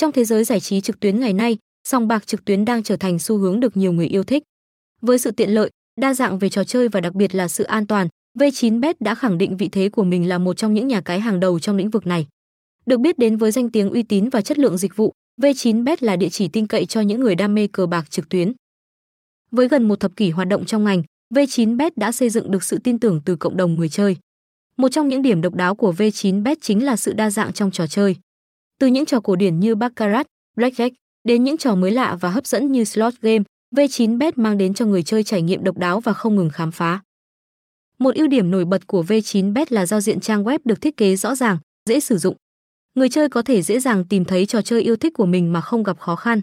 Trong thế giới giải trí trực tuyến ngày nay, sòng bạc trực tuyến đang trở thành xu hướng được nhiều người yêu thích. Với sự tiện lợi, đa dạng về trò chơi và đặc biệt là sự an toàn, V9bet đã khẳng định vị thế của mình là một trong những nhà cái hàng đầu trong lĩnh vực này. Được biết đến với danh tiếng uy tín và chất lượng dịch vụ, V9bet là địa chỉ tin cậy cho những người đam mê cờ bạc trực tuyến. Với gần một thập kỷ hoạt động trong ngành, V9bet đã xây dựng được sự tin tưởng từ cộng đồng người chơi. Một trong những điểm độc đáo của V9bet chính là sự đa dạng trong trò chơi. Từ những trò cổ điển như baccarat, blackjack đến những trò mới lạ và hấp dẫn như slot game, V9bet mang đến cho người chơi trải nghiệm độc đáo và không ngừng khám phá. Một ưu điểm nổi bật của V9bet là giao diện trang web được thiết kế rõ ràng, dễ sử dụng. Người chơi có thể dễ dàng tìm thấy trò chơi yêu thích của mình mà không gặp khó khăn.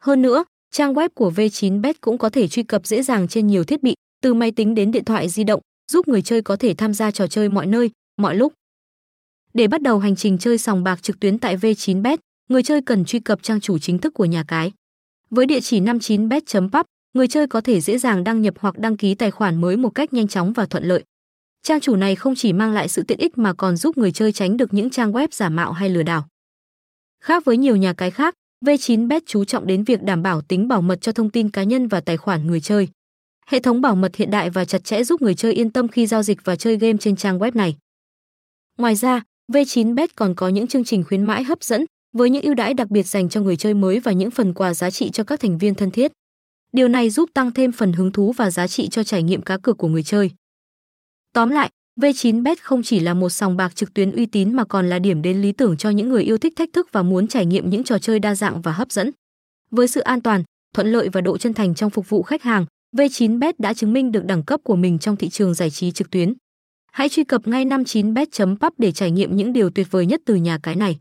Hơn nữa, trang web của V9bet cũng có thể truy cập dễ dàng trên nhiều thiết bị, từ máy tính đến điện thoại di động, giúp người chơi có thể tham gia trò chơi mọi nơi, mọi lúc. Để bắt đầu hành trình chơi sòng bạc trực tuyến tại V9bet, người chơi cần truy cập trang chủ chính thức của nhà cái. Với địa chỉ 59bet.pub, người chơi có thể dễ dàng đăng nhập hoặc đăng ký tài khoản mới một cách nhanh chóng và thuận lợi. Trang chủ này không chỉ mang lại sự tiện ích mà còn giúp người chơi tránh được những trang web giả mạo hay lừa đảo. Khác với nhiều nhà cái khác, V9bet chú trọng đến việc đảm bảo tính bảo mật cho thông tin cá nhân và tài khoản người chơi. Hệ thống bảo mật hiện đại và chặt chẽ giúp người chơi yên tâm khi giao dịch và chơi game trên trang web này. Ngoài ra, V9bet còn có những chương trình khuyến mãi hấp dẫn với những ưu đãi đặc biệt dành cho người chơi mới và những phần quà giá trị cho các thành viên thân thiết. Điều này giúp tăng thêm phần hứng thú và giá trị cho trải nghiệm cá cược của người chơi. Tóm lại, V9bet không chỉ là một sòng bạc trực tuyến uy tín mà còn là điểm đến lý tưởng cho những người yêu thích thách thức và muốn trải nghiệm những trò chơi đa dạng và hấp dẫn. Với sự an toàn, thuận lợi và độ chân thành trong phục vụ khách hàng, V9bet đã chứng minh được đẳng cấp của mình trong thị trường giải trí trực tuyến. Hãy truy cập ngay 59bet.pub để trải nghiệm những điều tuyệt vời nhất từ nhà cái này.